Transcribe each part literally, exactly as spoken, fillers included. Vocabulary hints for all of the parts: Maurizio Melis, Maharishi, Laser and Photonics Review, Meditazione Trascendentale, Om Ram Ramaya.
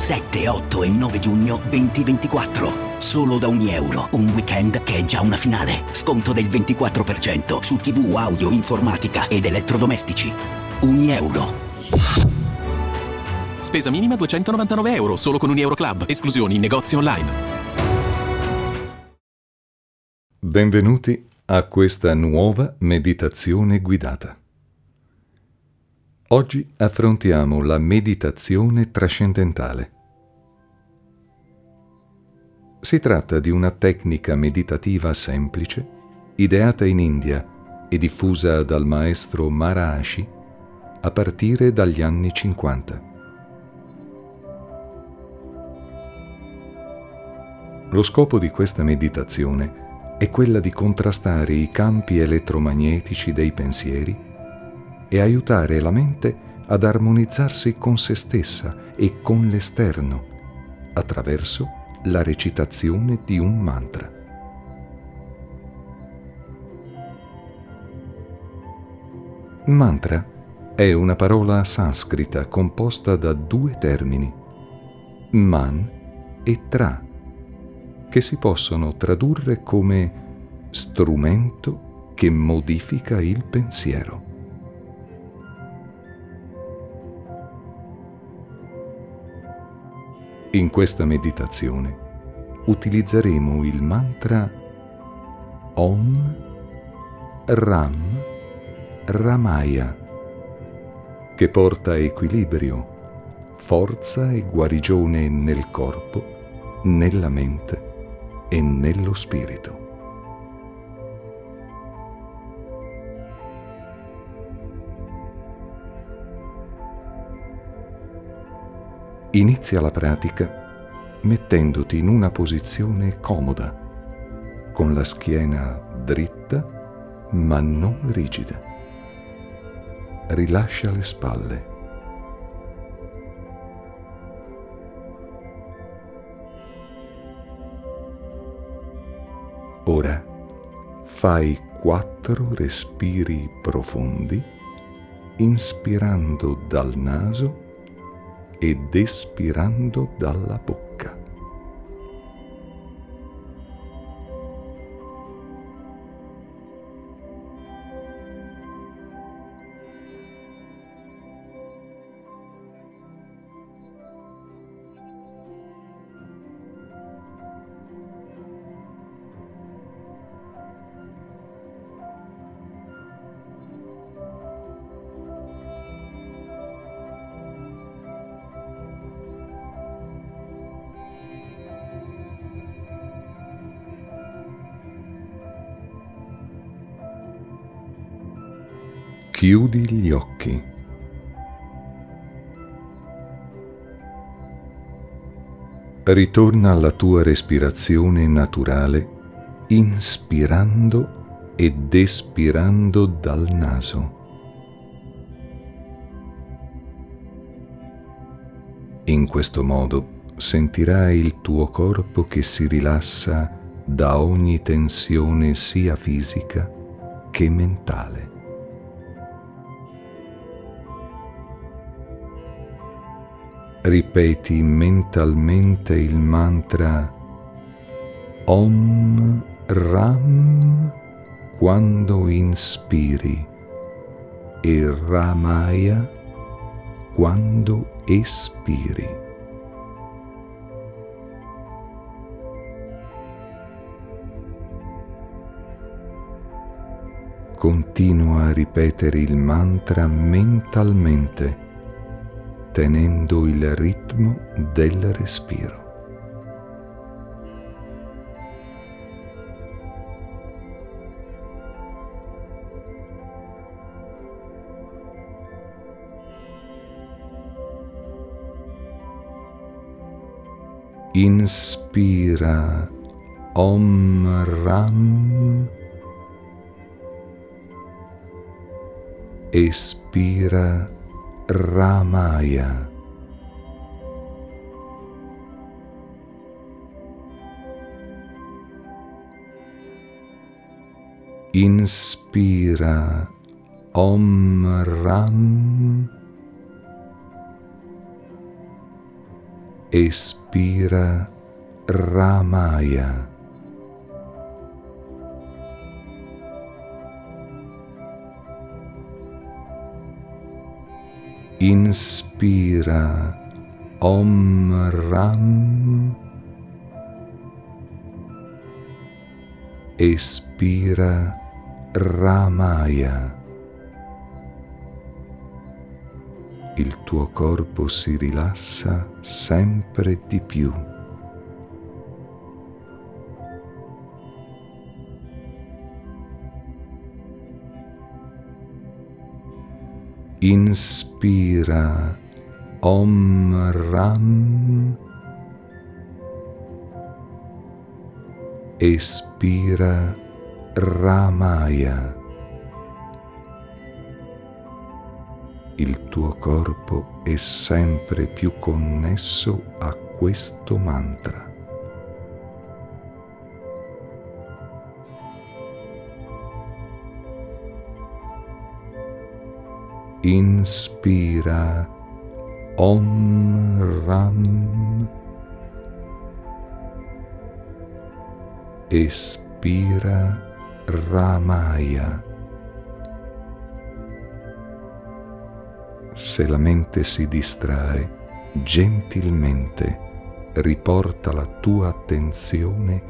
sette, otto e nove giugno duemilaventiquattro. Solo da ogni euro, un weekend che è già una finale. Sconto del ventiquattro per cento su tivù, audio, informatica ed elettrodomestici. Ogni euro. Spesa minima duecentonovantanove euro, solo con un Euro Club. Esclusioni in negozi online. Benvenuti a questa nuova meditazione guidata. Oggi affrontiamo la meditazione trascendentale. Si tratta di una tecnica meditativa semplice, ideata in India e diffusa dal maestro Maharishi a partire dagli anni cinquanta. Lo scopo di questa meditazione è quella di contrastare i campi elettromagnetici dei pensieri e aiutare la mente ad armonizzarsi con se stessa e con l'esterno attraverso la recitazione di un mantra. Mantra è una parola sanscrita composta da due termini, man e tra, che si possono tradurre come strumento che modifica il pensiero. In questa meditazione utilizzeremo il mantra Om Ram Ramaya, che porta equilibrio, forza e guarigione nel corpo, nella mente e nello spirito. Inizia la pratica mettendoti in una posizione comoda, con la schiena dritta ma non rigida. Rilascia le spalle. Ora fai quattro respiri profondi, inspirando dal naso ed espirando dalla bocca. Chiudi gli occhi. Ritorna alla tua respirazione naturale, inspirando ed espirando dal naso. In questo modo sentirai il tuo corpo che si rilassa da ogni tensione sia fisica che mentale. Ripeti mentalmente il mantra Om Ram quando inspiri e Ramaya quando espiri. Continua a ripetere il mantra mentalmente, tenendo il ritmo del respiro. Inspira Om Ram, espira Ramaya. Inspira Om Ram, Espira Ramaya. Inspira Om Ram. Espira Ramaya. Il tuo corpo si rilassa sempre di più. Inspira Om Ram. Espira Ramaya. Il tuo corpo è sempre più connesso a questo mantra. Inspira Om Ram. Espira Ramaya. Se la mente si distrae, gentilmente riporta la tua attenzione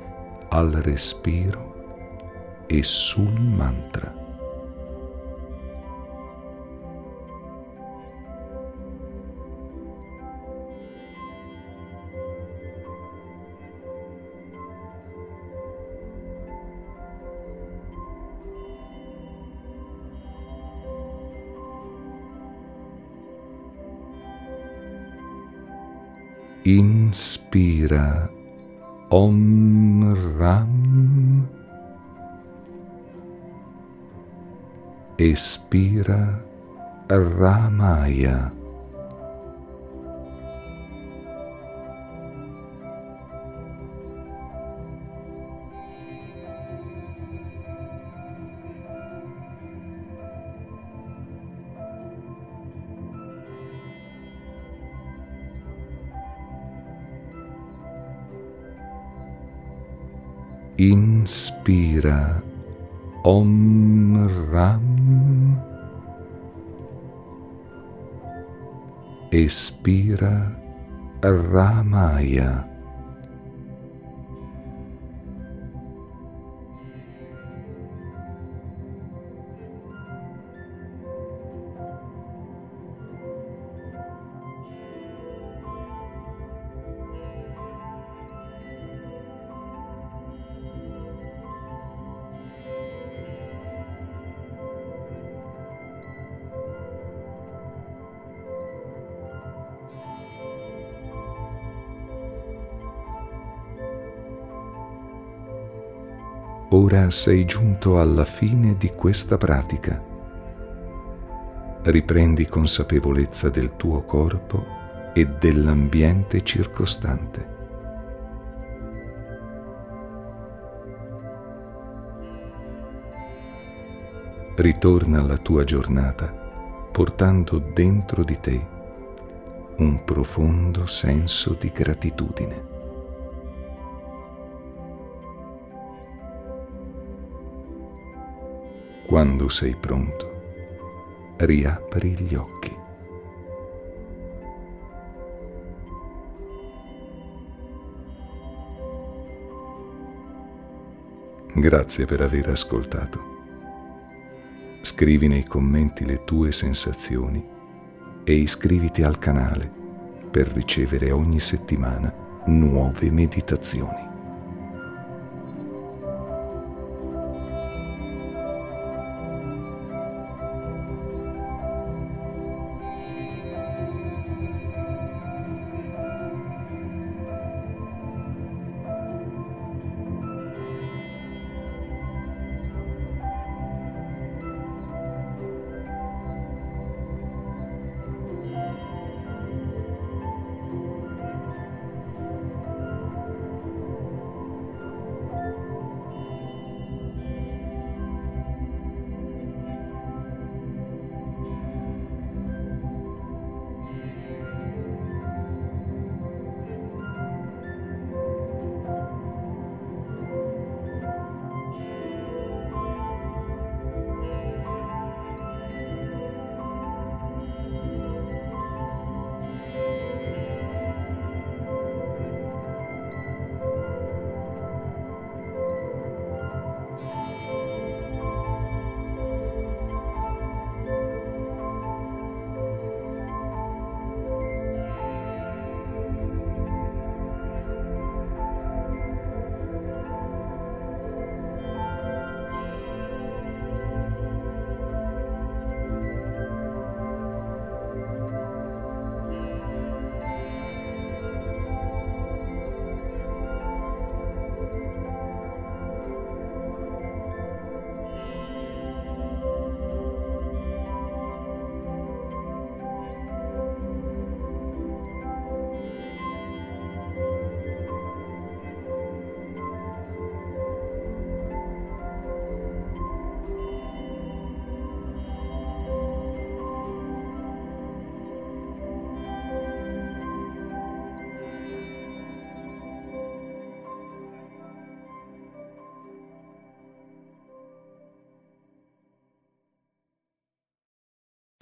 al respiro e sul mantra. Inspira Om Ram. Espira Ramaya. Inspira Om Ram. Espira Ramaya. Ora sei giunto alla fine di questa pratica. Riprendi consapevolezza del tuo corpo e dell'ambiente circostante. Ritorna alla tua giornata portando dentro di te un profondo senso di gratitudine. Quando sei pronto, riapri gli occhi. Grazie per aver ascoltato. Scrivi nei commenti le tue sensazioni e iscriviti al canale per ricevere ogni settimana nuove meditazioni.